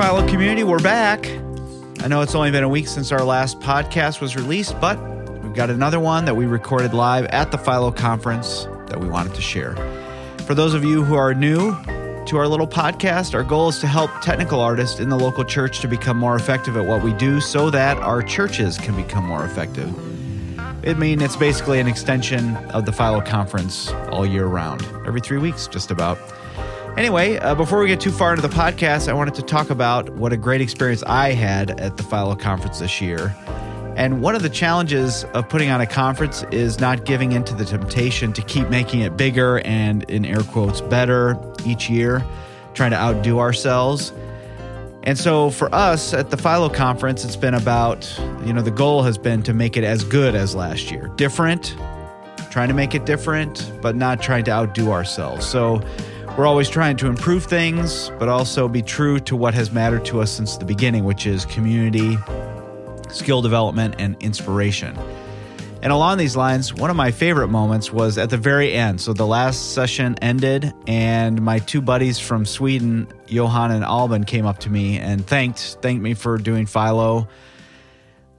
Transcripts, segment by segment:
Philo community, we're back. I know it's only been a week since our last podcast was released, but we've got another one that we recorded live at the Philo Conference that we wanted to share. For those of you who are new to our little podcast, our goal is to help technical artists in the local church to become more effective at what we do so that our churches can become more effective. It means it's basically an extension of the Philo Conference all year round, every 3 weeks just about. Anyway, before we get too far into the podcast, I wanted to talk about what a great experience I had at the Philo Conference this year. And one of the challenges of putting on a conference is not giving into the temptation to keep making it bigger and, in air quotes, better each year, trying to outdo ourselves. And so for us at the Philo Conference, it's been about, the goal has been to make it as good as last year. Different, trying to make it different, but not trying to outdo ourselves. So we're always trying to improve things, but also be true to what has mattered to us since the beginning, which is community, skill development, and inspiration. And along these lines, one of my favorite moments was at the very end. So the last session ended, and my two buddies from Sweden, Johan and Alban, came up to me and thanked me for doing Philo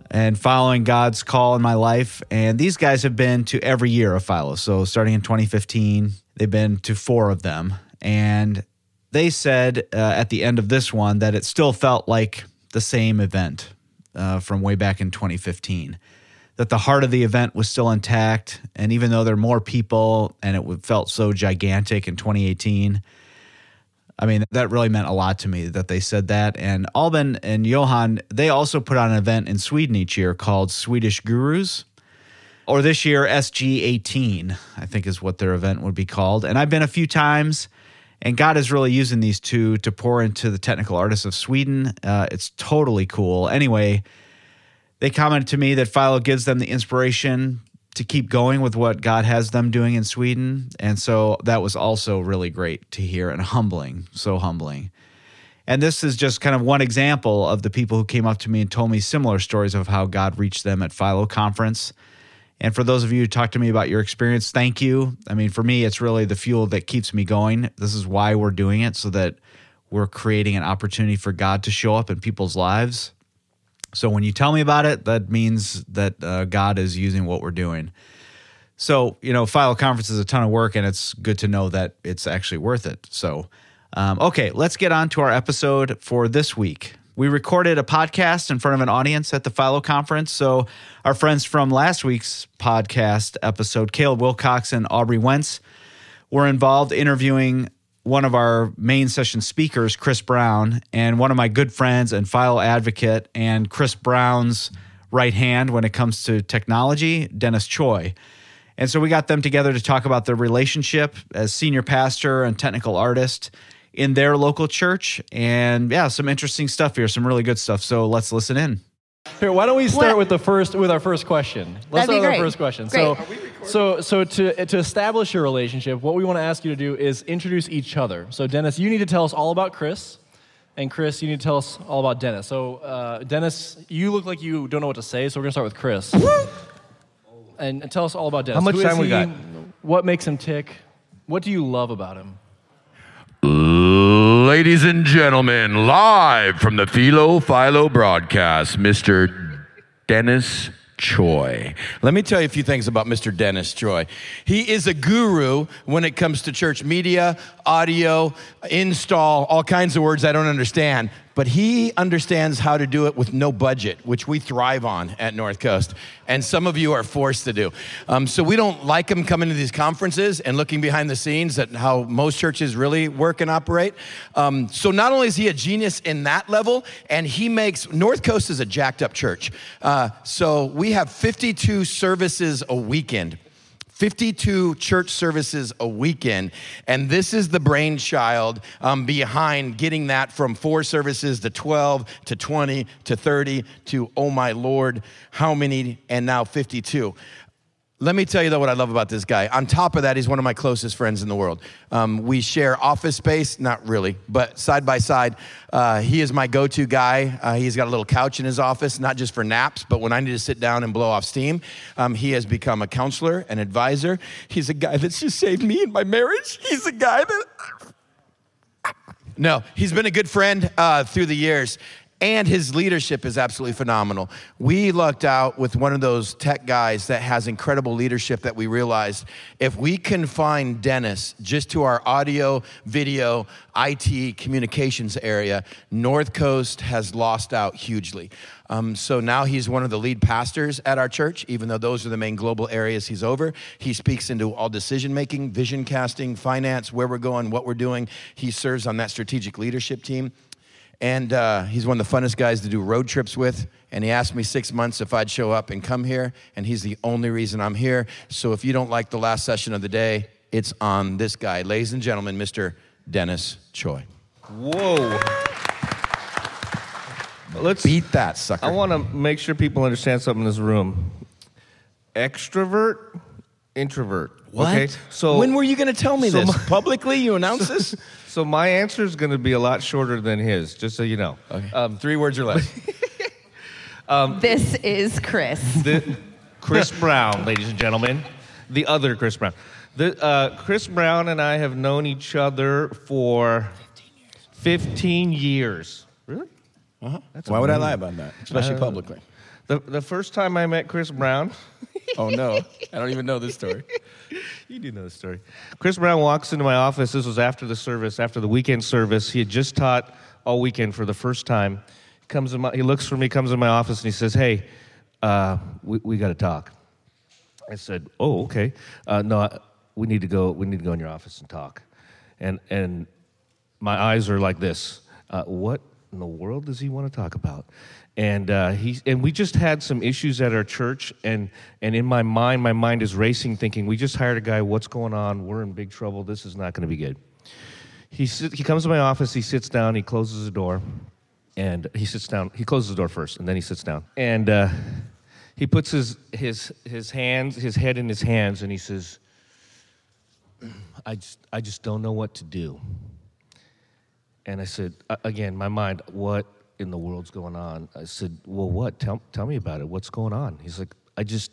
and following God's call in my life. And these guys have been to every year of Philo. So starting in 2015, they've been to 4 of them. And they said at the end of this one that it still felt like the same event from way back in 2015. That the heart of the event was still intact, and even though there are more people and it felt so gigantic in 2018, I mean, that really meant a lot to me that they said that. And Alban and Johan, they also put on an event in Sweden each year called Swedish Gurus, or this year SG18, I think is what their event would be called. And I've been a few times, and God is really using these two to pour into the technical artists of Sweden. It's totally cool. Anyway, they commented to me that Philo gives them the inspiration to keep going with what God has them doing in Sweden. And so that was also really great to hear and humbling, so humbling. And this is just kind of one example of the people who came up to me and told me similar stories of how God reached them at Philo Conference. And for those of you who talked to me about your experience, thank you. I mean, for me, it's really the fuel that keeps me going. This is why we're doing it, so that we're creating an opportunity for God to show up in people's lives. So when you tell me about it, that means that God is using what we're doing. So, Philo Conference is a ton of work, and it's good to know that it's actually worth it. So, okay, let's get on to our episode for this week. We recorded a podcast in front of an audience at the Philo Conference. So our friends from last week's podcast episode, Caleb Wilcox and Aubrey Wentz, were involved interviewing one of our main session speakers, Chris Brown, and one of my good friends and Philo advocate and Chris Brown's right hand when it comes to technology, Dennis Choi. And so we got them together to talk about their relationship as senior pastor and technical artist in their local church. And yeah, some interesting stuff here, some really good stuff. So let's listen in. Here, why don't we start with our first question? Let's start with our first question. Great. So to establish your relationship, what we want to ask you to do is introduce each other. So Dennis, you need to tell us all about Chris, and Chris, you need to tell us all about Dennis. So Dennis, you look like you don't know what to say, so we're gonna start with Chris, and tell us all about Dennis. How much time we got? What makes him tick? What do you love about him? Ladies and gentlemen, live from the Philo broadcast, Mr. Dennis Choi. Let me tell you a few things about Mr. Dennis Choi. He is a guru when it comes to church media, audio, install, all kinds of words I don't understand, but he understands how to do it with no budget, which we thrive on at North Coast, and some of you are forced to do. So we don't like him coming to these conferences and looking behind the scenes at how most churches really work and operate. So not only is he a genius in that level, and he makes, North Coast is a jacked up church. So we have 52 services a weekend. 52 church services a weekend, and this is the brainchild behind getting that from 4 services to 12 to 20 to 30 to, oh my Lord, how many, and now 52. Let me tell you, though, what I love about this guy. On top of that, he's one of my closest friends in the world. We share office space, not really, but side by side. He is my go-to guy. He's got a little couch in his office, not just for naps, but when I need to sit down and blow off steam. He has become a counselor, an advisor. He's a guy that's just saved me in my marriage. He's a guy that... No, he's been a good friend through the years, and his leadership is absolutely phenomenal. We lucked out with one of those tech guys that has incredible leadership that we realized if we confine Dennis just to our audio, video, IT communications area, North Coast has lost out hugely. So now he's one of the lead pastors at our church, even though those are the main global areas he's over. He speaks into all decision-making, vision casting, finance, where we're going, what we're doing. He serves on that strategic leadership team. And he's one of the funnest guys to do road trips with. And he asked me 6 months if I'd show up and come here. And he's the only reason I'm here. So if you don't like the last session of the day, it's on this guy. Ladies and gentlemen, Mr. Dennis Choi. Whoa. Let's beat that, sucker. I want to make sure people understand something in this room. Extrovert, introvert. What? Okay, so when were you going to tell me this? Publicly, you announced this? So my answer is going to be a lot shorter than his, just so you know. Okay. 3 words or less. This is Chris. Chris Brown, ladies and gentlemen. The other Chris Brown. Chris Brown and I have known each other for 15 years. Really? Uh-huh. Why would I lie about that, especially publicly? The first time I met Chris Brown... Oh, no. I don't even know this story. You do know the story. Chris Brown walks into my office. This was after the service, after the weekend service. He had just taught all weekend for the first time. He looks for me, comes in my office, and he says, hey, we got to talk. I said, oh, okay. No, we need to go in your office and talk. And my eyes are like this. What in the world does he want to talk about? And we just had some issues at our church, and in my mind is racing, thinking we just hired a guy. What's going on? We're in big trouble. This is not going to be good. He comes to my office. He sits down. He closes the door, and he sits down. He closes the door first, and then he sits down. And he puts his head in his hands, and he says, "I just don't know what to do." And I said, again, my mind, what in the world's going on? I said, well, what? Tell me about it. What's going on? He's like, I just,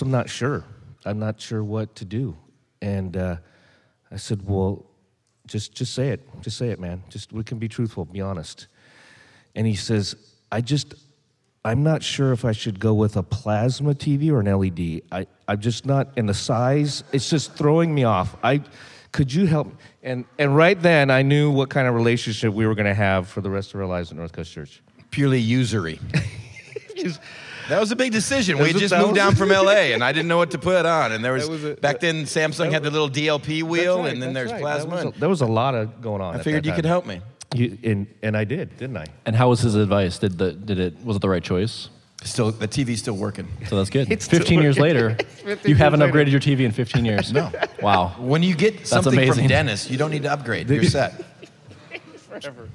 I'm not sure. I'm not sure what to do. And I said, well, just say it. Just say it, man. Just, we can be truthful, be honest. And he says, I'm not sure if I should go with a plasma TV or an LED. I'm just not, and the size, it's just throwing me off. Could you help me? And right then, I knew what kind of relationship we were going to have for the rest of our lives at North Coast Church. Purely usury. That was a big decision. We just moved down from L.A., and I didn't know what to put on. And there was back then, Samsung had the little DLP wheel, right, and then there's plasma. There was a lot of going on. I figured you could help me. And I did, didn't I? And how was his advice? Was it the right choice? Still, the TV's still working. So that's good. 15 years later, you haven't upgraded your TV in 15 years. No. Wow. When you get something from Dennis, you don't need to upgrade. You're set. Forever.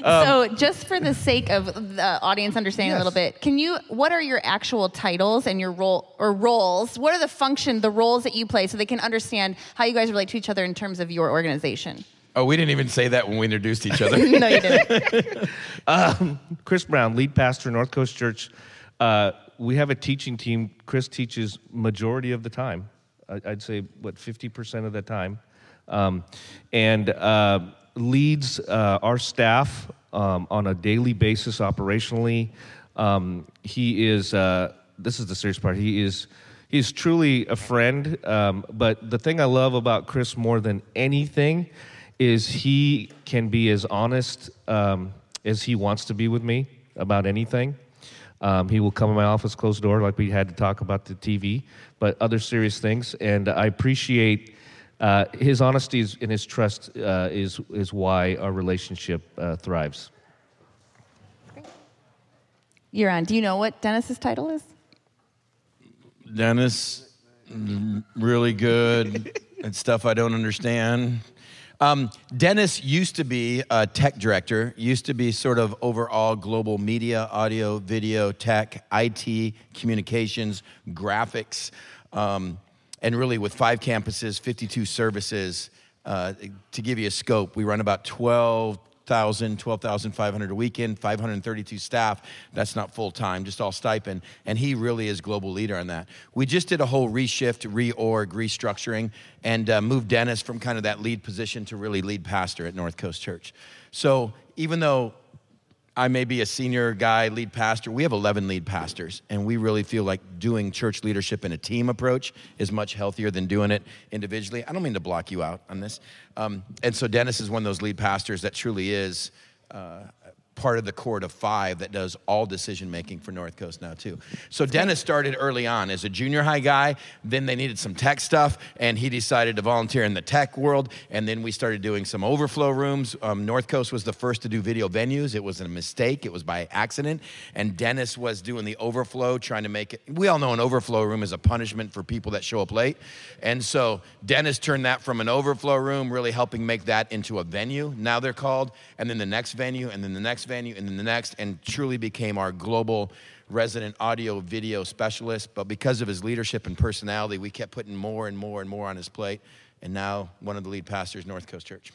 So just for the sake of the audience understanding a little bit, what are your actual titles and your roles? What are the roles that you play so they can understand how you guys relate to each other in terms of your organization? Oh, we didn't even say that when we introduced each other. No, you didn't. Chris Brown, lead pastor, North Coast Church. We have a teaching team. Chris teaches majority of the time. I'd say, 50% of the time. And leads our staff on a daily basis operationally. He is, this is the serious part, he's truly a friend. But the thing I love about Chris more than anything is he can be as honest as he wants to be with me about anything. He will come in my office, closed door, like we had to talk about the TV, but other serious things. And I appreciate his honesty and his trust is why our relationship thrives. You're on. Do you know what Dennis's title is? Dennis, really good at stuff I don't understand. Dennis used to be a tech director, used to be sort of overall global media, audio, video, tech, IT, communications, graphics, and really with 5 campuses, 52 services. To give you a scope, we run about 12 $12,500 a weekend, 532 staff. That's not full-time, just all stipend. And he really is global leader on that. We just did a whole reshift, reorg, restructuring, and moved Dennis from kind of that lead position to really lead pastor at North Coast Church. So even though I may be a senior guy, lead pastor, we have 11 lead pastors, and we really feel like doing church leadership in a team approach is much healthier than doing it individually. I don't mean to block you out on this. And so Dennis is one of those lead pastors that truly is part of the court of five that does all decision-making for North Coast now, too. So Dennis started early on as a junior high guy. Then they needed some tech stuff, and he decided to volunteer in the tech world. And then we started doing some overflow rooms. North Coast was the first to do video venues. It was a mistake. It was by accident. And Dennis was doing the overflow, trying to make it. We all know an overflow room is a punishment for people that show up late. And so Dennis turned that from an overflow room, really helping make that into a venue. Now they're called. And then the next venue, and then the next venue, and then the next, and truly became our global resident audio video specialist. But because of his leadership and personality, we kept putting more and more and more on his plate, and now one of the lead pastors, North Coast Church.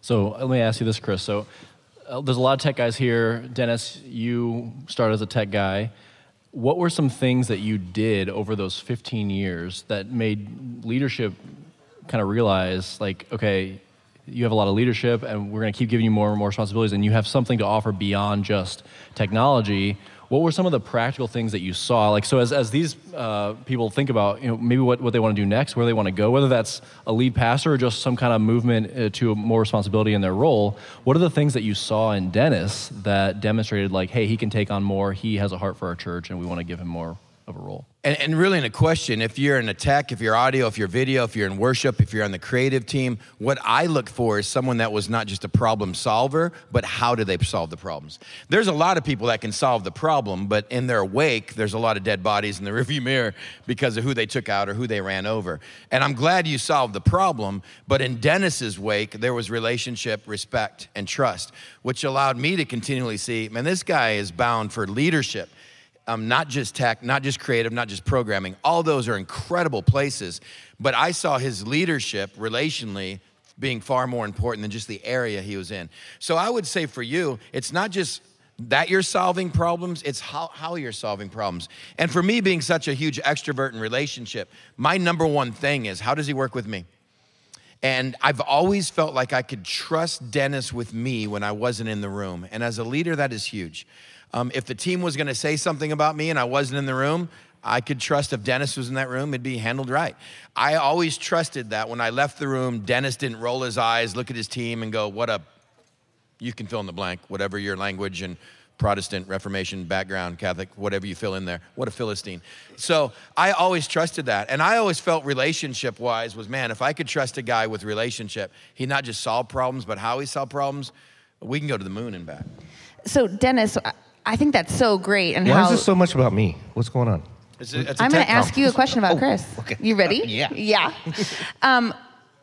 So let me ask you this, Chris. So there's a lot of tech guys here. Dennis, you started as a tech guy. What were some things that you did over those 15 years that made leadership kind of realize, like, okay, you have a lot of leadership, and we're going to keep giving you more and more responsibilities, and you have something to offer beyond just technology. What were some of the practical things that you saw? Like, so as these people think about, you know, maybe what they want to do next, where they want to go, whether that's a lead pastor or just some kind of movement to more responsibility in their role, what are the things that you saw in Dennis that demonstrated, like, hey, he can take on more, he has a heart for our church, and we want to give him more of a role? And really in a question, if you're in a tech, if you're audio, if you're video, if you're in worship, if you're on the creative team, what I look for is someone that was not just a problem solver, but how do they solve the problems? There's a lot of people that can solve the problem, but in their wake, there's a lot of dead bodies in the rearview mirror because of who they took out or who they ran over. And I'm glad you solved the problem, but in Dennis's wake, there was relationship, respect, and trust, which allowed me to continually see, man, this guy is bound for leadership. Not just tech, not just creative, not just programming. All those are incredible places. But I saw his leadership relationally being far more important than just the area he was in. So I would say for you, it's not just that you're solving problems, it's how you're solving problems. And for me, being such a huge extrovert in relationship, my number one thing is, how does he work with me? And I've always felt like I could trust Dennis with me when I wasn't in the room. And as a leader, that is huge. If the team was gonna say something about me and I wasn't in the room, I could trust if Dennis was in that room, it'd be handled right. I always trusted that when I left the room, Dennis didn't roll his eyes, look at his team and go, what up? You can fill in the blank, whatever your language and Protestant, Reformation, background, Catholic, whatever you fill in there. What a Philistine. So I always trusted that. And I always felt relationship-wise was, man, if I could trust a guy with relationship, he not just solved problems, but how he solved problems, we can go to the moon and back. So Dennis, I think that's so great. And why is this so much about me? What's going on? It's I'm going to ask you a question about Chris. Okay. You ready? Yeah.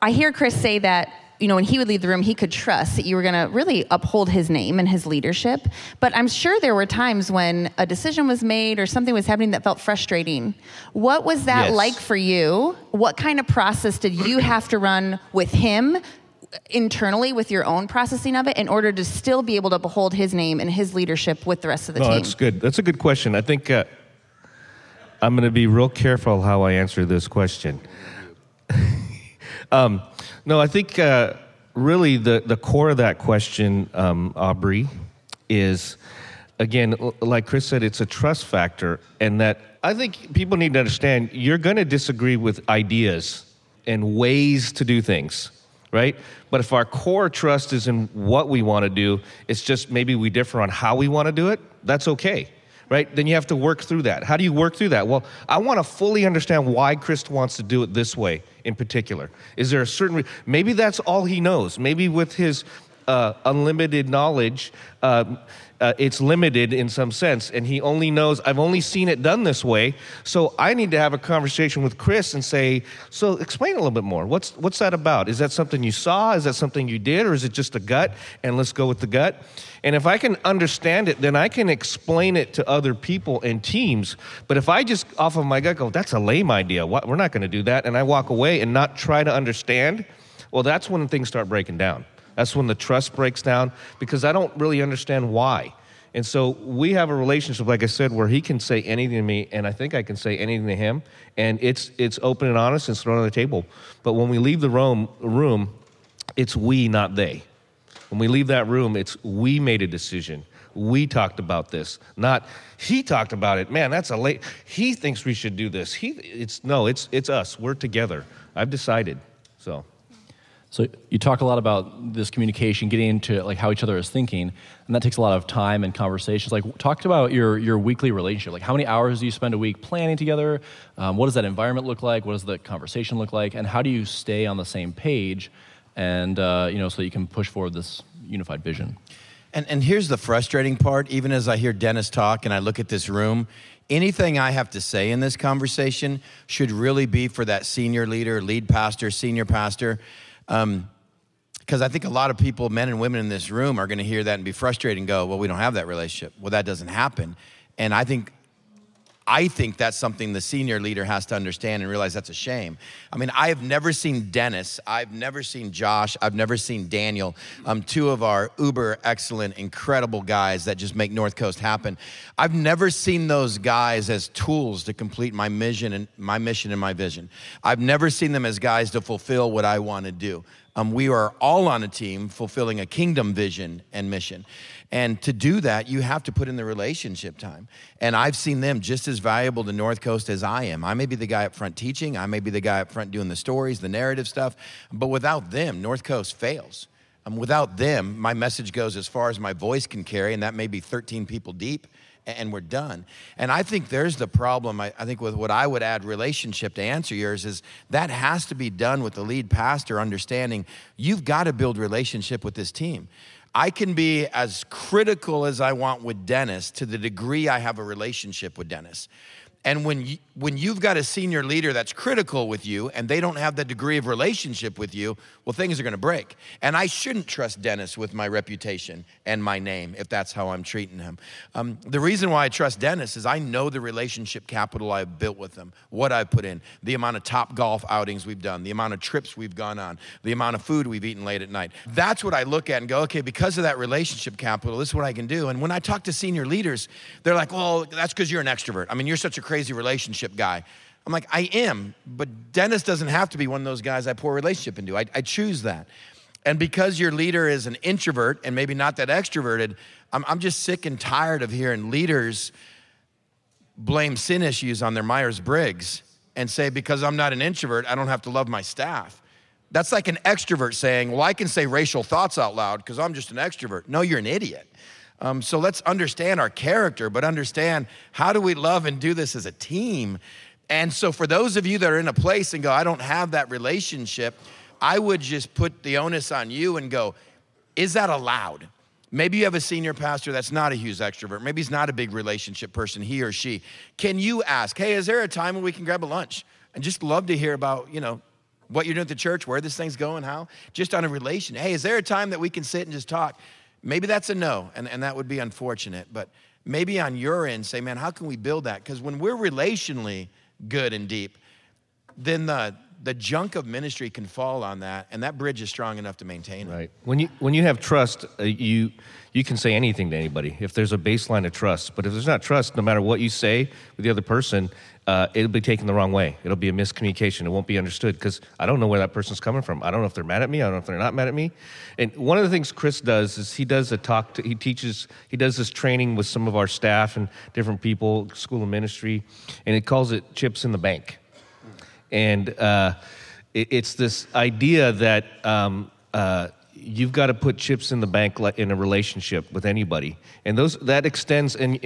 I hear Chris say that, you know, when he would leave the room, he could trust that you were going to really uphold his name and his leadership. But I'm sure there were times when a decision was made or something was happening that felt frustrating. What was that like for you? What kind of process did you have to run with him internally with your own processing of it in order to still be able to behold his name and his leadership with the rest of the team? No, that's good. That's a good question. I think I'm going to be real careful how I answer this question. No, I think really the core of that question, Aubrey, is, again, like Chris said, it's a trust factor, and that I think people need to understand you're going to disagree with ideas and ways to do things, right? But if our core trust is in what we want to do, it's just maybe we differ on how we want to do it, that's okay, right? Then you have to work through that. How do you work through that? Well, I want to fully understand why Chris wants to do it this way in particular. Is there a certain, maybe that's all he knows. Maybe with his unlimited knowledge, it's limited in some sense, and he only knows, I've only seen it done this way, so I need to have a conversation with Chris and say, so explain a little bit more. What's that about? Is that something you saw? Is that something you did? Or is it just a gut? And let's go with the gut. And if I can understand it, then I can explain it to other people and teams. But if I just, off of my gut, go, that's a lame idea. We're not going to do that. And I walk away and not try to understand, well, that's when things start breaking down. That's when the trust breaks down, because I don't really understand why. And so we have a relationship, like I said, where he can say anything to me, and I think I can say anything to him, and it's open and honest, and it's thrown on the table. But when we leave the room, it's we, not they. When we leave that room, it's we made a decision. We talked about this, not he talked about it. Man, that's he thinks we should do this. It's us. We're together. I've decided. So you talk a lot about this communication, getting into like how each other is thinking, and that takes a lot of time and conversations. Like, talk about your weekly relationship. Like, how many hours do you spend a week planning together? What does that environment look like? What does the conversation look like? And how do you stay on the same page, and so you can push forward this unified vision? And here's the frustrating part. Even as I hear Dennis talk and I look at this room, anything I have to say in this conversation should really be for that senior leader, lead pastor, senior pastor, because I think a lot of people, men and women in this room, are going to hear that and be frustrated and go, well, we don't have that relationship. Well, that doesn't happen. And I think that's something the senior leader has to understand and realize that's a shame. I mean, I have never seen Dennis. I've never seen Josh. I've never seen Daniel. Two of our uber excellent, incredible guys that just make North Coast happen. I've never seen those guys as tools to complete my mission and my vision. I've never seen them as guys to fulfill what I want to do. We are all on a team fulfilling a kingdom vision and mission. And to do that, you have to put in the relationship time. And I've seen them just as valuable to North Coast as I am. I may be the guy up front teaching. I may be the guy up front doing the stories, the narrative stuff. But without them, North Coast fails. Without them, my message goes as far as my voice can carry, and that may be 13 people deep, and we're done. And I think there's the problem, I think, with what I would add relationship to answer yours is that has to be done with the lead pastor understanding you've got to build relationship with this team. I can be as critical as I want with Dennis to the degree I have a relationship with Dennis. And when you've got a senior leader that's critical with you and they don't have that degree of relationship with you, well, things are gonna break. And I shouldn't trust Dennis with my reputation and my name if that's how I'm treating him. The reason why I trust Dennis is I know the relationship capital I've built with him, what I've put in, the amount of Top Golf outings we've done, the amount of trips we've gone on, the amount of food we've eaten late at night. That's what I look at and go, okay, because of that relationship capital, this is what I can do. And when I talk to senior leaders, they're like, well, that's because you're an extrovert. I mean, you're such a crazy relationship guy. I'm like, I am, but Dennis doesn't have to be one of those guys I pour relationship into. I choose that. And because your leader is an introvert and maybe not that extroverted, I'm just sick and tired of hearing leaders blame sin issues on their Myers-Briggs and say, because I'm not an introvert, I don't have to love my staff. That's like an extrovert saying, well, I can say racial thoughts out loud because I'm just an extrovert. No, you're an idiot. So let's understand our character, but understand how do we love and do this as a team. And so for those of you that are in a place and go, I don't have that relationship, I would just put the onus on you and go, is that allowed? Maybe you have a senior pastor that's not a huge extrovert. Maybe he's not a big relationship person, he or she. Can you ask, hey, is there a time when we can grab a lunch? And just love to hear about, what you're doing at the church, where this thing's going, how? Just on a relation. Hey, is there a time that we can sit and just talk? Maybe that's a no, and that would be unfortunate, but maybe on your end, say, man, how can we build that? Because when we're relationally good and deep, then the junk of ministry can fall on that, and that bridge is strong enough to maintain it. Right. When you have trust, you can say anything to anybody if there's a baseline of trust. But if there's not trust, no matter what you say with the other person, it'll be taken the wrong way. It'll be a miscommunication. It won't be understood because I don't know where that person's coming from. I don't know if they're mad at me. I don't know if they're not mad at me. And one of the things Chris does is he does this training with some of our staff and different people, school of ministry, and he calls it Chips in the Bank. And it's this idea that you've got to put chips in the bank in a relationship with anybody, and that extends. And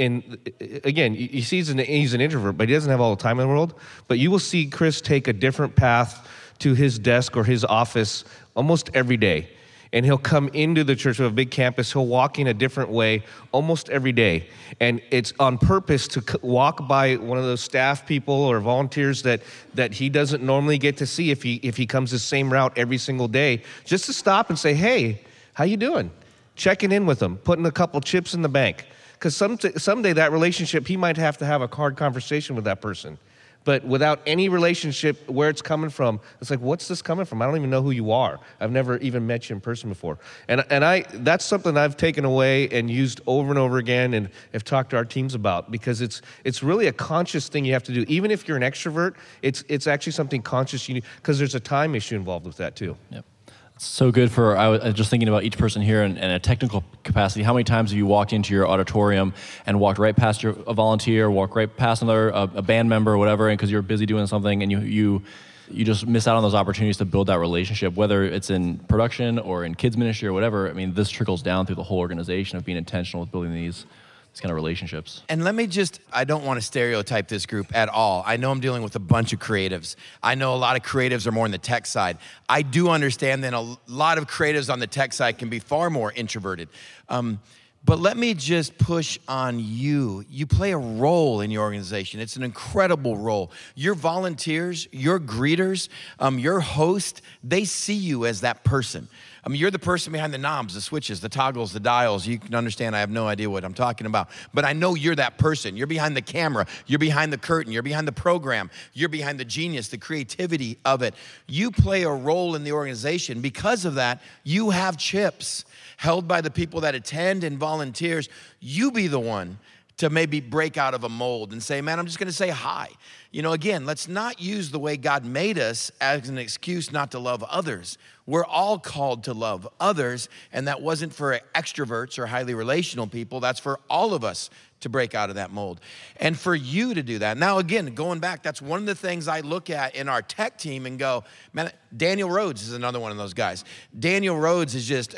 again, you see, he's an introvert, but he doesn't have all the time in the world. But you will see Chris take a different path to his desk or his office almost every day, and he'll come into the church with a big campus. He'll walk in a different way almost every day, and it's on purpose to walk by one of those staff people or volunteers that he doesn't normally get to see if he comes the same route every single day, just to stop and say, hey, how you doing? Checking in with them, putting a couple chips in the bank, because someday that relationship, he might have to have a hard conversation with that person. but without any relationship where it's coming from, it's like, what's this coming from? I don't even know who you are. I've never even met you in person before. And I that's something I've taken away and used over and over again and have talked to our teams about, because it's really a conscious thing you have to do. Even if you're an extrovert, it's actually something conscious you need, because there's a time issue involved with that too. Yep. So good for, I was just thinking about each person here in a technical capacity. How many times have you walked into your auditorium and walked right past a volunteer, walked right past another, a band member or whatever, and because you're busy doing something, and you just miss out on those opportunities to build that relationship, whether it's in production or in kids ministry or whatever. I mean, this trickles down through the whole organization of being intentional with building these kind of relationships. And let me just, I don't want to stereotype this group at all. I know I'm dealing with a bunch of creatives. I know a lot of creatives are more on the tech side. I do understand that a lot of creatives on the tech side can be far more introverted. But let me just push on you. You play a role in your organization. It's an incredible role. Your volunteers, your greeters, your host, they see you as that person. I mean, you're the person behind the knobs, the switches, the toggles, the dials. You can understand I have no idea what I'm talking about. But I know you're that person. You're behind the camera. You're behind the curtain. You're behind the program. You're behind the genius, the creativity of it. You play a role in the organization. Because of that, you have chips held by the people that attend and volunteers. You be the one to maybe break out of a mold and say, man, I'm just gonna say hi. You know, again, let's not use the way God made us as an excuse not to love others. We're all called to love others, and that wasn't for extroverts or highly relational people. That's for all of us to break out of that mold. And for you to do that. Now, again, going back, that's one of the things I look at in our tech team and go, man, Daniel Rhodes is another one of those guys. Daniel Rhodes is just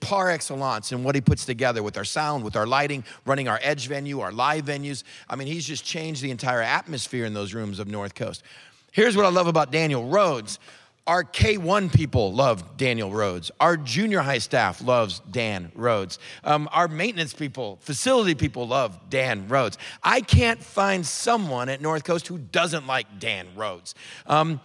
par excellence in what he puts together with our sound, with our lighting, running our edge venue, our live venues. I mean, he's just changed the entire atmosphere in those rooms of North Coast. Here's what I love about Daniel Rhodes. Our K-1 people love Daniel Rhodes. Our junior high staff loves Dan Rhodes. Our maintenance people, facility people love Dan Rhodes. I can't find someone at North Coast who doesn't like Dan Rhodes. And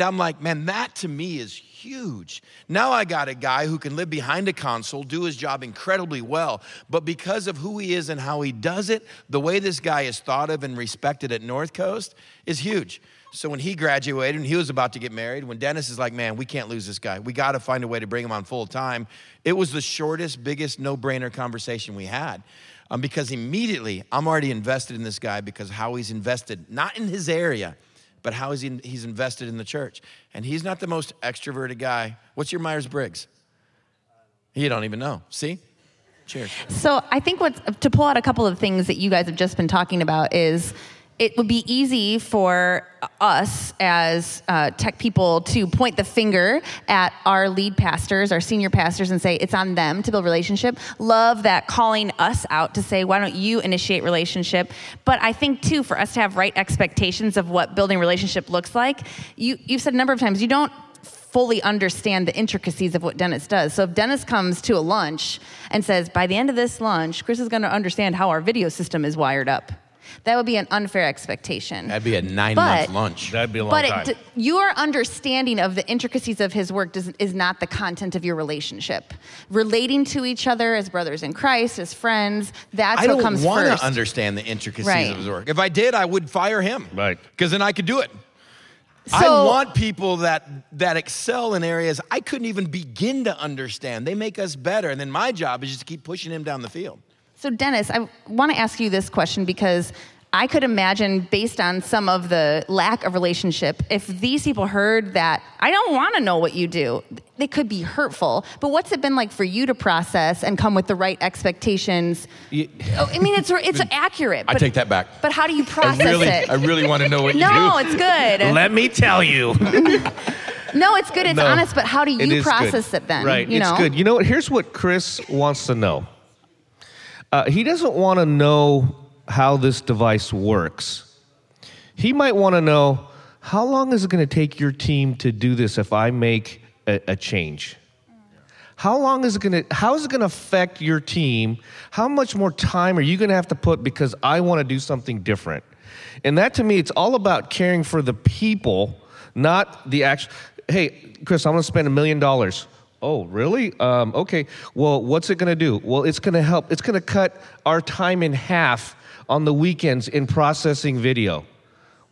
I'm like, man, that to me is huge. Now I got a guy who can live behind a console, do his job incredibly well, but because of who he is and how he does it, the way this guy is thought of and respected at North Coast is huge. So when he graduated and he was about to get married, when Dennis is like, man, we can't lose this guy. We got to find a way to bring him on full time. It was the shortest, biggest no-brainer conversation we had. Because immediately I'm already invested in this guy because how he's invested, not in his area, but how he's invested in the church. And he's not the most extroverted guy. What's your Myers-Briggs? You don't even know. See? Cheers. So I think to pull out a couple of things that you guys have just been talking about is, it would be easy for us as tech people to point the finger at our lead pastors, our senior pastors, and say it's on them to build relationship. Love that calling us out to say, why don't you initiate relationship? But I think, too, for us to have right expectations of what building relationship looks like, you've said a number of times, you don't fully understand the intricacies of what Dennis does. So if Dennis comes to a lunch and says, by the end of this lunch, Chris is going to understand how our video system is wired up, that would be an unfair expectation. That'd be a 9-month lunch. That'd be a long time. But your understanding of the intricacies of his work is not the content of your relationship. Relating to each other as brothers in Christ, as friends, that's what comes first. I don't want to understand the intricacies of his work. If I did, I would fire him. Right. Because then I could do it. So, I want people that excel in areas I couldn't even begin to understand. They make us better. And then my job is just to keep pushing him down the field. So Dennis, I want to ask you this question because I could imagine, based on some of the lack of relationship, if these people heard that, I don't want to know what you do, they could be hurtful. But what's it been like for you to process and come with the right expectations? I mean, it's accurate. But, I take that back. But how do you process it? I really want to know what you do. No, it's good. Let me tell you. No, it's good. It's honest. But how do you process it then? Right. It's good. You know what? Here's what Chris wants to know. He doesn't want to know how this device works. He might want to know, how long is it going to take your team to do this if I make a change? How is it going to affect your team? How much more time are you going to have to put because I want to do something different? And that, to me, it's all about caring for the people, not the actual, hey, Chris, I'm going to spend $1 million. Oh, really? Okay. Well, what's it going to do? Well, it's going to help. It's going to cut our time in half on the weekends in processing video.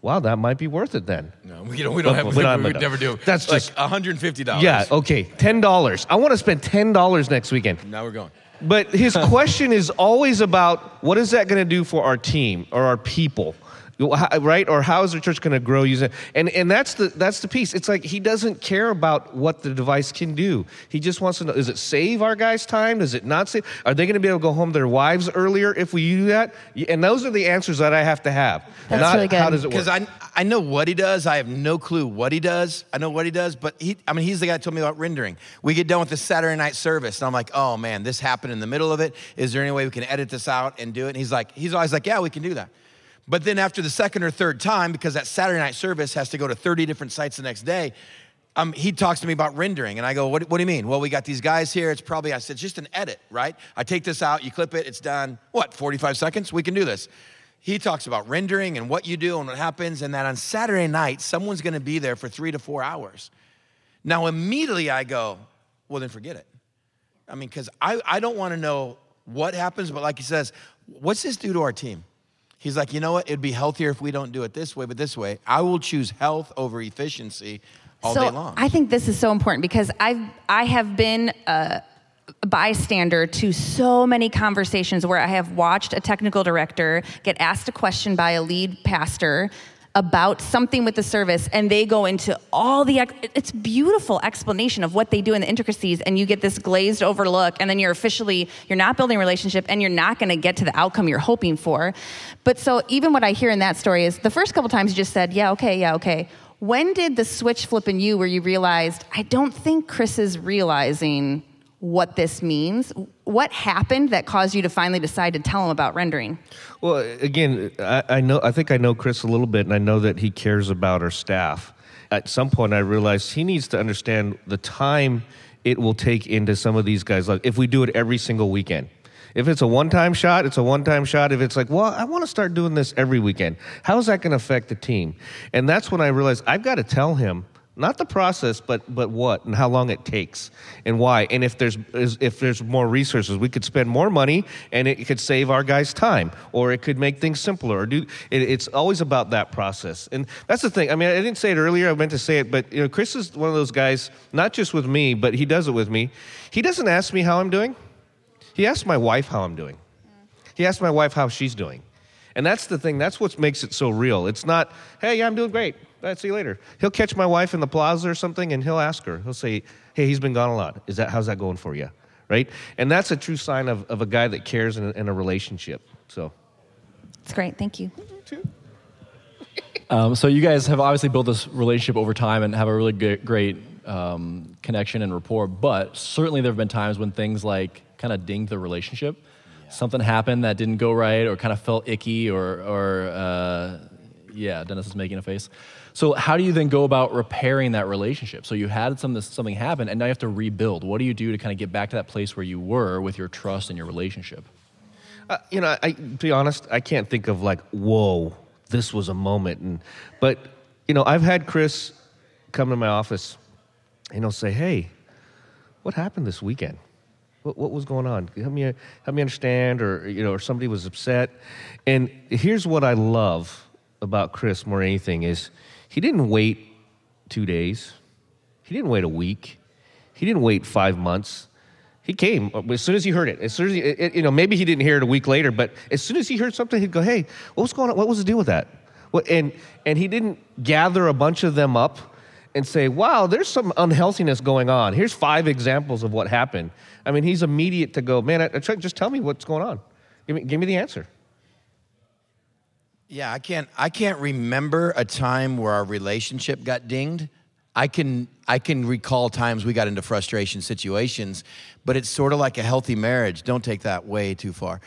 wow, that might be worth it then. No, we don't have, we would never do. That's just like $150. Yeah, okay, $10. I want to spend $10 next weekend. Now we're going. But his question is always about what is that going to do for our team or our people, right? Or how is the church going to grow using it? And that's the piece. It's like he doesn't care about what the device can do. He just wants to know, does it save our guys' time? Does it not save? Are they going to be able to go home to their wives earlier if we do that? And those are the answers that I have to have. That's not really good. How does it work? Because I know what he does. I have no clue what he does. I know what he does, but he's the guy that told me about rendering. We get done with the Saturday night service, and I'm like, oh, man, this happened in the middle of it. Is there any way we can edit this out and do it? And he's always like, yeah, we can do that. But then after the second or third time, because that Saturday night service has to go to 30 different sites the next day, he talks to me about rendering. And I go, what do you mean? Well, we got these guys here. It's just an edit, right? I take this out, you clip it, it's done. What, 45 seconds? We can do this. He talks about rendering and what you do and what happens, and that on Saturday night, someone's going to be there for 3 to 4 hours. Now, immediately I go, well, then forget it. I mean, because I don't want to know what happens, but like he says, what's this do to our team? He's like, you know what? It'd be healthier if we don't do it this way, but this way, I will choose health over efficiency all day long. I think this is so important because I have been a bystander to so many conversations where I have watched a technical director get asked a question by a lead pastor about something with the service, and they go into all the, it's beautiful explanation of what they do in the intricacies, and you get this glazed over look, and then you're not building a relationship, and you're not gonna get to the outcome you're hoping for. But so even what I hear in that story is, the first couple times you just said, yeah, okay. When did the switch flip in you where you realized, I don't think Chris is realizing what this means? What happened that caused you to finally decide to tell him about rendering? Well, again, I think I know Chris a little bit, and I know that he cares about our staff. At some point, I realized he needs to understand the time it will take into some of these guys' lives if we do it every single weekend. If it's a one-time shot, it's a one-time shot. If it's like, well, I want to start doing this every weekend, how is that going to affect the team? And that's when I realized I've got to tell him not the process, but what and how long it takes and why. And if there's more resources, we could spend more money and it could save our guys time, or it could make things simpler. It's always about that process. And that's the thing. I mean, I didn't say it earlier. I meant to say it, but you know, Chris is one of those guys, not just with me, but he does it with me. He doesn't ask me how I'm doing. He asks my wife how I'm doing. He asks my wife how she's doing. And that's the thing. That's what makes it so real. It's not, hey, yeah, I'm doing great. All right, see you later. He'll catch my wife in the plaza or something, and he'll ask her. He'll say, hey, he's been gone a lot. How's that going for you, right? And that's a true sign of a guy that cares in a relationship. So, it's great. Thank you. So you guys have obviously built this relationship over time and have a really great connection and rapport, but certainly there have been times when things like kind of dinged the relationship. Yeah. Something happened that didn't go right or kind of felt icky or Dennis is making a face. So how do you then go about repairing that relationship? So you had something happen, and now you have to rebuild. What do you do to kind of get back to that place where you were with your trust and your relationship? To be honest, I can't think of like, whoa, this was a moment. But, you know, I've had Chris come to my office, and he'll say, hey, what happened this weekend? What was going on? Help me understand, or, you know, or somebody was upset. And here's what I love about Chris more than anything is, he didn't wait 2 days. He didn't wait a week. He didn't wait 5 months. He came as soon as he heard it. As soon as maybe he didn't hear it a week later, but as soon as he heard something, he'd go, "Hey, what was going on? What was the deal with that?" And he didn't gather a bunch of them up and say, "Wow, there's some unhealthiness going on. Here's 5 examples of what happened." I mean, he's immediate to go, "Man, just tell me what's going on. Give me the answer." Yeah, I can't remember a time where our relationship got dinged. I can recall times we got into frustration situations, but it's sort of like a healthy marriage. Don't take that way too far.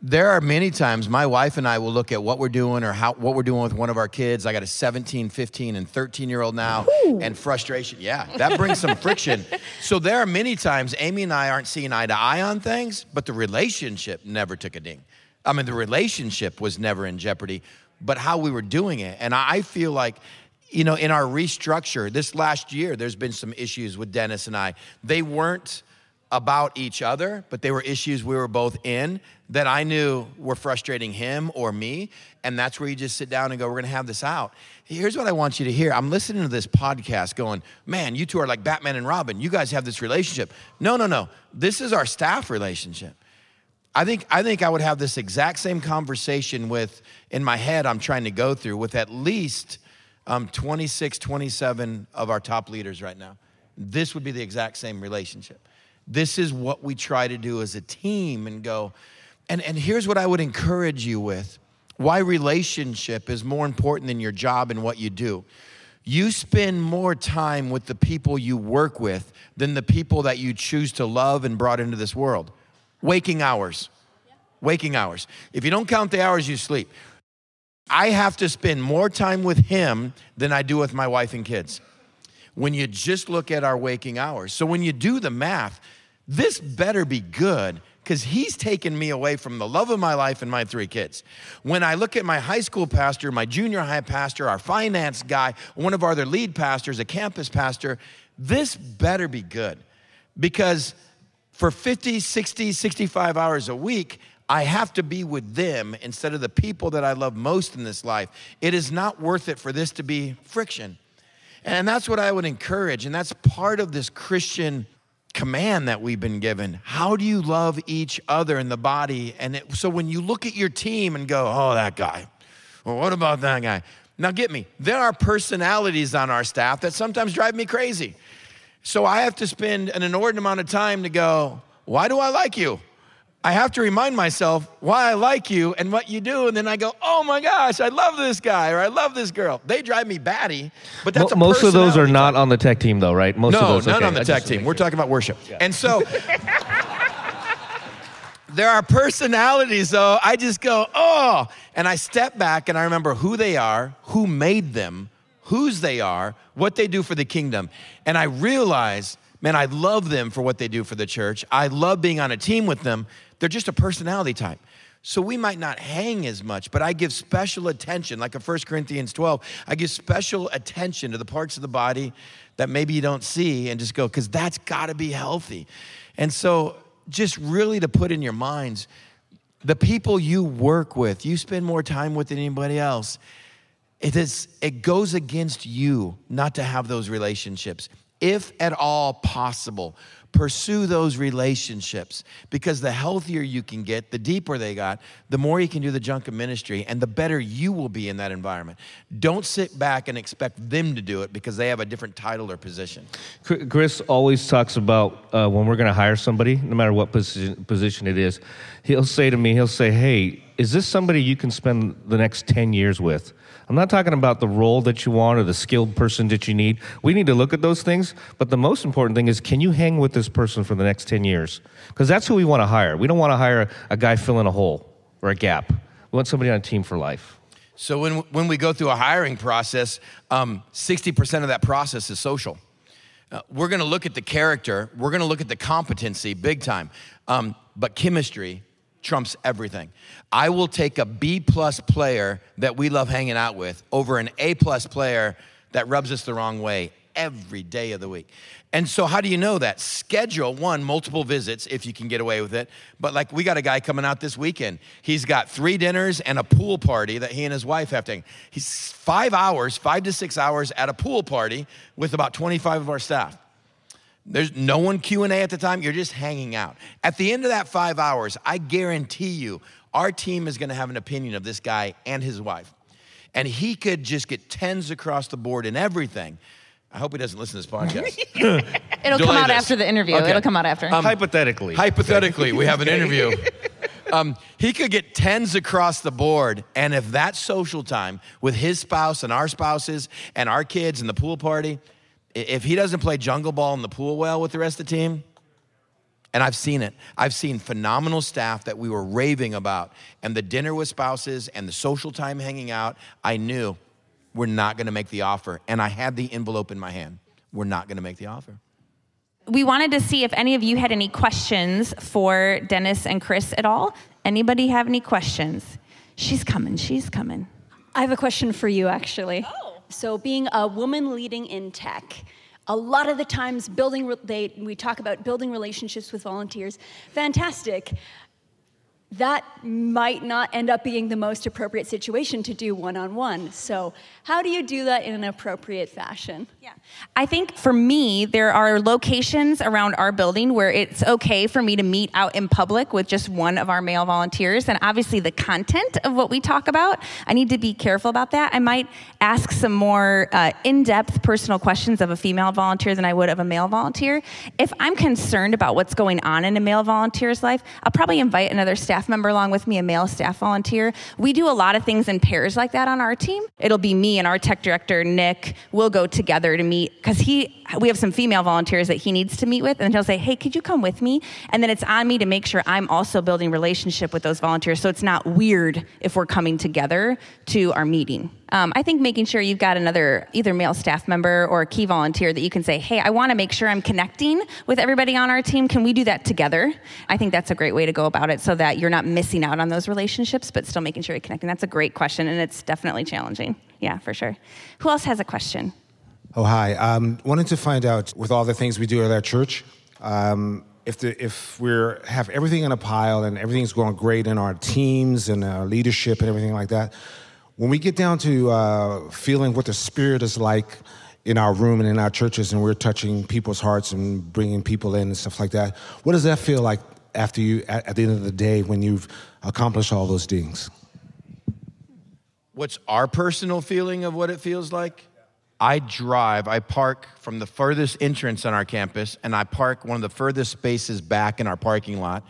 There are many times my wife and I will look at what we're doing or what we're doing with one of our kids. I got a 17, 15, and 13-year-old now. Ooh. And frustration. Yeah, that brings some friction. So there are many times Amy and I aren't seeing eye to eye on things, but the relationship never took a ding. I mean, the relationship was never in jeopardy, but how we were doing it. And I feel like, you know, in our restructure this last year, there's been some issues with Dennis and I. They weren't about each other, but they were issues we were both in that I knew were frustrating him or me. And that's where you just sit down and go, we're gonna have this out. Here's what I want you to hear. I'm listening to this podcast going, man, you two are like Batman and Robin. You guys have this relationship. No. This is our staff relationship. I think I would have this exact same conversation with, in my head, I'm trying to go through with at least 26, 27 of our top leaders right now. This would be the exact same relationship. This is what we try to do as a team and go, and here's what I would encourage you with. Why relationship is more important than your job and what you do. You spend more time with the people you work with than the people that you choose to love and brought into this world. Waking hours. If you don't count the hours you sleep, I have to spend more time with him than I do with my wife and kids. When you just look at our waking hours. So when you do the math, this better be good because he's taken me away from the love of my life and my three kids. When I look at my high school pastor, my junior high pastor, our finance guy, one of our other lead pastors, a campus pastor, this better be good because for 50, 60, 65 hours a week, I have to be with them instead of the people that I love most in this life. It is not worth it for this to be friction. And that's what I would encourage. And that's part of this Christian command that we've been given. How do you love each other in the body? And so when you look at your team and go, oh, that guy, well, what about that guy? Now get me, there are personalities on our staff that sometimes drive me crazy. So I have to spend an inordinate amount of time to go, why do I like you? I have to remind myself why I like you and what you do. And then I go, oh my gosh, I love this guy or I love this girl. They drive me batty, but that's a personality. Most of those are not on the tech team though, right? Most of those. No, okay. Not on the tech team. We're talking about worship. Yeah. And so there are personalities though. I just go, oh, and I step back and I remember who they are, who made them, whose they are, what they do for the kingdom. And I realize, man, I love them for what they do for the church. I love being on a team with them. They're just a personality type. So we might not hang as much, but I give special attention, like a 1 Corinthians 12, I give special attention to the parts of the body that maybe you don't see and just go, because that's gotta be healthy. And so just really to put in your minds, the people you work with, you spend more time with than anybody else. It goes against you not to have those relationships. If at all possible, pursue those relationships because the healthier you can get, the deeper they got, the more you can do the junk of ministry and the better you will be in that environment. Don't sit back and expect them to do it because they have a different title or position. Chris always talks about when we're going to hire somebody, no matter what position it is, he'll say to me, hey, is this somebody you can spend the next 10 years with? I'm not talking about the role that you want or the skilled person that you need. We need to look at those things, but the most important thing is, can you hang with this person for the next 10 years? Because that's who we want to hire. We don't want to hire a guy filling a hole or a gap. We want somebody on a team for life. So when we go through a hiring process, 60% of that process is social. We're going to look at the character. We're going to look at the competency big time, but chemistry trumps everything. I will take a B+ player that we love hanging out with over an A+ player that rubs us the wrong way every day of the week. And so how do you know that? Schedule one, multiple visits if you can get away with it. But like we got a guy coming out this weekend. He's got 3 dinners and a pool party that he and his wife have to. He's 5 to 6 hours at a pool party with about 25 of our staff. There's no one Q&A at the time. You're just hanging out. At the end of that 5 hours, I guarantee you, our team is going to have an opinion of this guy and his wife. And he could just get 10s across the board in everything. I hope he doesn't listen to this podcast. It'll come out after the interview. Okay. It'll come out after. Hypothetically, we have an interview. He could get 10s across the board. And if that social time with his spouse and our spouses and our kids and the pool party, if he doesn't play jungle ball in the pool well with the rest of the team, and I've seen it. I've seen phenomenal staff that we were raving about, and the dinner with spouses and the social time hanging out, I knew we're not going to make the offer. And I had the envelope in my hand. We're not going to make the offer. We wanted to see if any of you had any questions for Dennis and Chris at all. Anybody have any questions? She's coming. I have a question for you, actually. Oh. So being a woman leading in tech, A lot of the times, we talk about building relationships with volunteers. Fantastic. That might not end up being the most appropriate situation to do one-on-one. So how do you do that in an appropriate fashion? Yeah, I think for me, there are locations around our building where it's okay for me to meet out in public with just one of our male volunteers. And obviously the content of what we talk about, I need to be careful about that. I might ask some more in-depth personal questions of a female volunteer than I would of a male volunteer. If I'm concerned about what's going on in a male volunteer's life, I'll probably invite another staff member along with me, a male staff volunteer. We do a lot of things in pairs like that on our team. It'll be me and our tech director, Nick. We'll go together to meet because we have some female volunteers that he needs to meet with, and he'll say, hey, could you come with me? And then it's on me to make sure I'm also building relationship with those volunteers, so it's not weird if we're coming together to our meeting. I think making sure you've got another either male staff member or a key volunteer that you can say, hey, I want to make sure I'm connecting with everybody on our team. Can we do that together? I think that's a great way to go about it so that you're not missing out on those relationships, but still making sure you're connecting. That's a great question, and it's definitely challenging. Yeah, for sure. Who else has a question? Oh, hi. Wanted to find out, with all the things we do at our church, if we have everything in a pile and everything's going great in our teams and our leadership and everything like that, when we get down to feeling what the Spirit is like in our room and in our churches, and we're touching people's hearts and bringing people in and stuff like that, what does that feel like after you, at the end of the day, when you've accomplished all those things? What's our personal feeling of what it feels like? I park from the furthest entrance on our campus, and I park one of the furthest spaces back in our parking lot.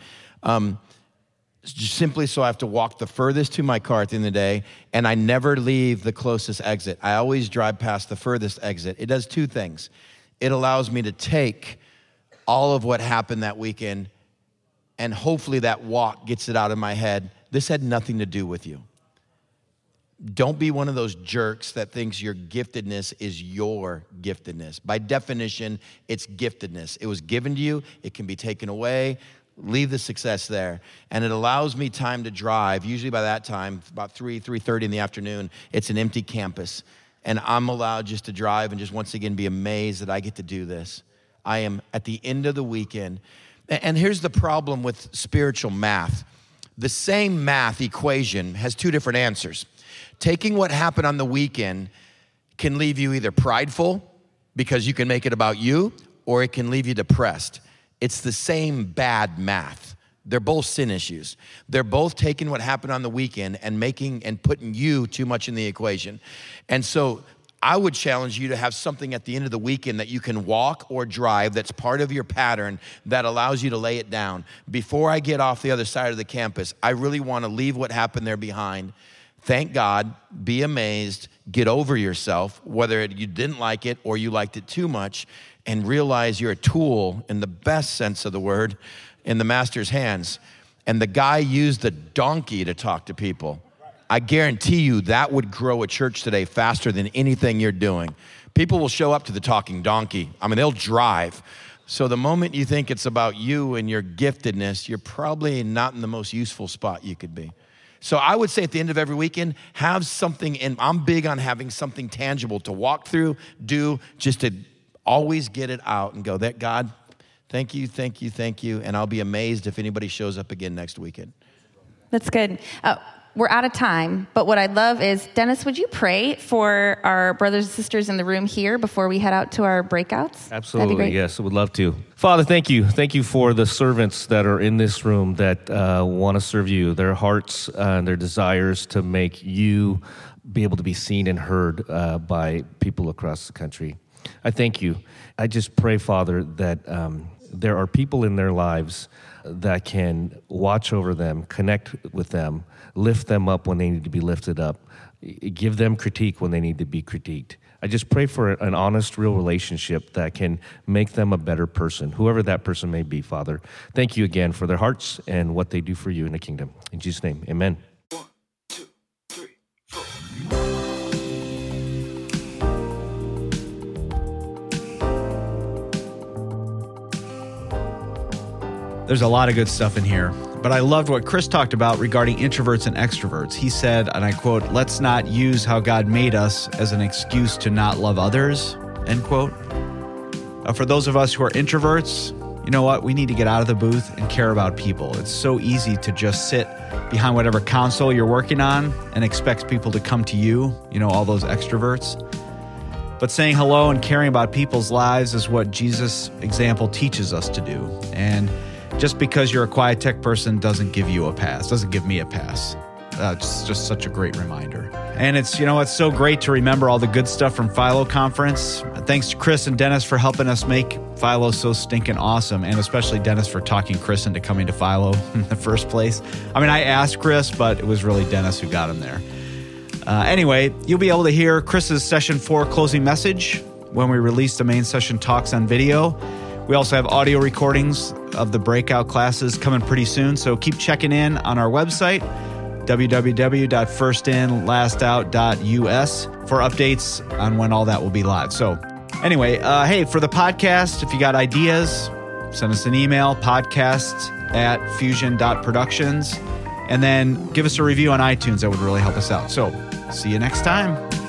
Simply so I have to walk the furthest to my car at the end of the day, and I never leave the closest exit. I always drive past the furthest exit. It does two things. It allows me to take all of what happened that weekend, and hopefully that walk gets it out of my head. This had nothing to do with you. Don't be one of those jerks that thinks your giftedness is your giftedness. By definition, it's giftedness. It was given to you. It can be taken away. Leave the success there. And it allows me time to drive. Usually by that time, about 3:30 in the afternoon, it's an empty campus. And I'm allowed just to drive and just once again be amazed that I get to do this. I am at the end of the weekend. And here's the problem with spiritual math. The same math equation has two different answers. Taking what happened on the weekend can leave you either prideful, because you can make it about you, or it can leave you depressed. It's the same bad math. They're both sin issues. They're both taking what happened on the weekend and making and putting you too much in the equation. And so I would challenge you to have something at the end of the weekend that you can walk or drive that's part of your pattern that allows you to lay it down. Before I get off the other side of the campus, I really want to leave what happened there behind. Thank God, be amazed, get over yourself, whether you didn't like it or you liked it too much, and realize you're a tool in the best sense of the word in the master's hands. And the guy used the donkey to talk to people. I guarantee you that would grow a church today faster than anything you're doing. People will show up to the talking donkey. I mean, they'll drive. So the moment you think it's about you and your giftedness, you're probably not in the most useful spot you could be. So I would say at the end of every weekend, have something, and I'm big on having something tangible to walk through, do, just to always get it out and go, that God, thank you, and I'll be amazed if anybody shows up again next weekend. That's good. We're out of time, but what I love is, Dennis, would you pray for our brothers and sisters in the room here before we head out to our breakouts? Absolutely, yes, I would love to. Father, thank you. Thank you for the servants that are in this room that want to serve you, their hearts and their desires to make you be able to be seen and heard by people across the country. I thank you. I just pray, Father, that there are people in their lives that can watch over them, connect with them, lift them up when they need to be lifted up, give them critique when they need to be critiqued. I just pray for an honest, real relationship that can make them a better person, whoever that person may be, Father. Thank you again for their hearts and what they do for you in the kingdom. In Jesus' name, amen. One, two, three, four. There's a lot of good stuff in here, but I loved what Chris talked about regarding introverts and extroverts. He said, and I quote, "Let's not use how God made us as an excuse to not love others," end quote. For those of us who are introverts, you know what? We need to get out of the booth and care about people. It's so easy to just sit behind whatever console you're working on and expect people to come to you, you know, all those extroverts. But saying hello and caring about people's lives is what Jesus' example teaches us to do. And just because you're a quiet tech person doesn't give you a pass, doesn't give me a pass. It's just such a great reminder. And it's, you know, it's so great to remember all the good stuff from Philo Conference. Thanks to Chris and Dennis for helping us make Philo so stinking awesome, and especially Dennis for talking Chris into coming to Philo in the first place. I mean, I asked Chris, but it was really Dennis who got him there. Anyway, you'll be able to hear Chris's Session 4 closing message when we release the main session talks on video. We also have audio recordings of the breakout classes coming pretty soon, so keep checking in on our website, www.firstinlastout.us, for updates on when all that will be live. So anyway, hey, for the podcast, if you got ideas, send us an email, podcasts@fusion.productions, and then give us a review on iTunes. That would really help us out. So see you next time.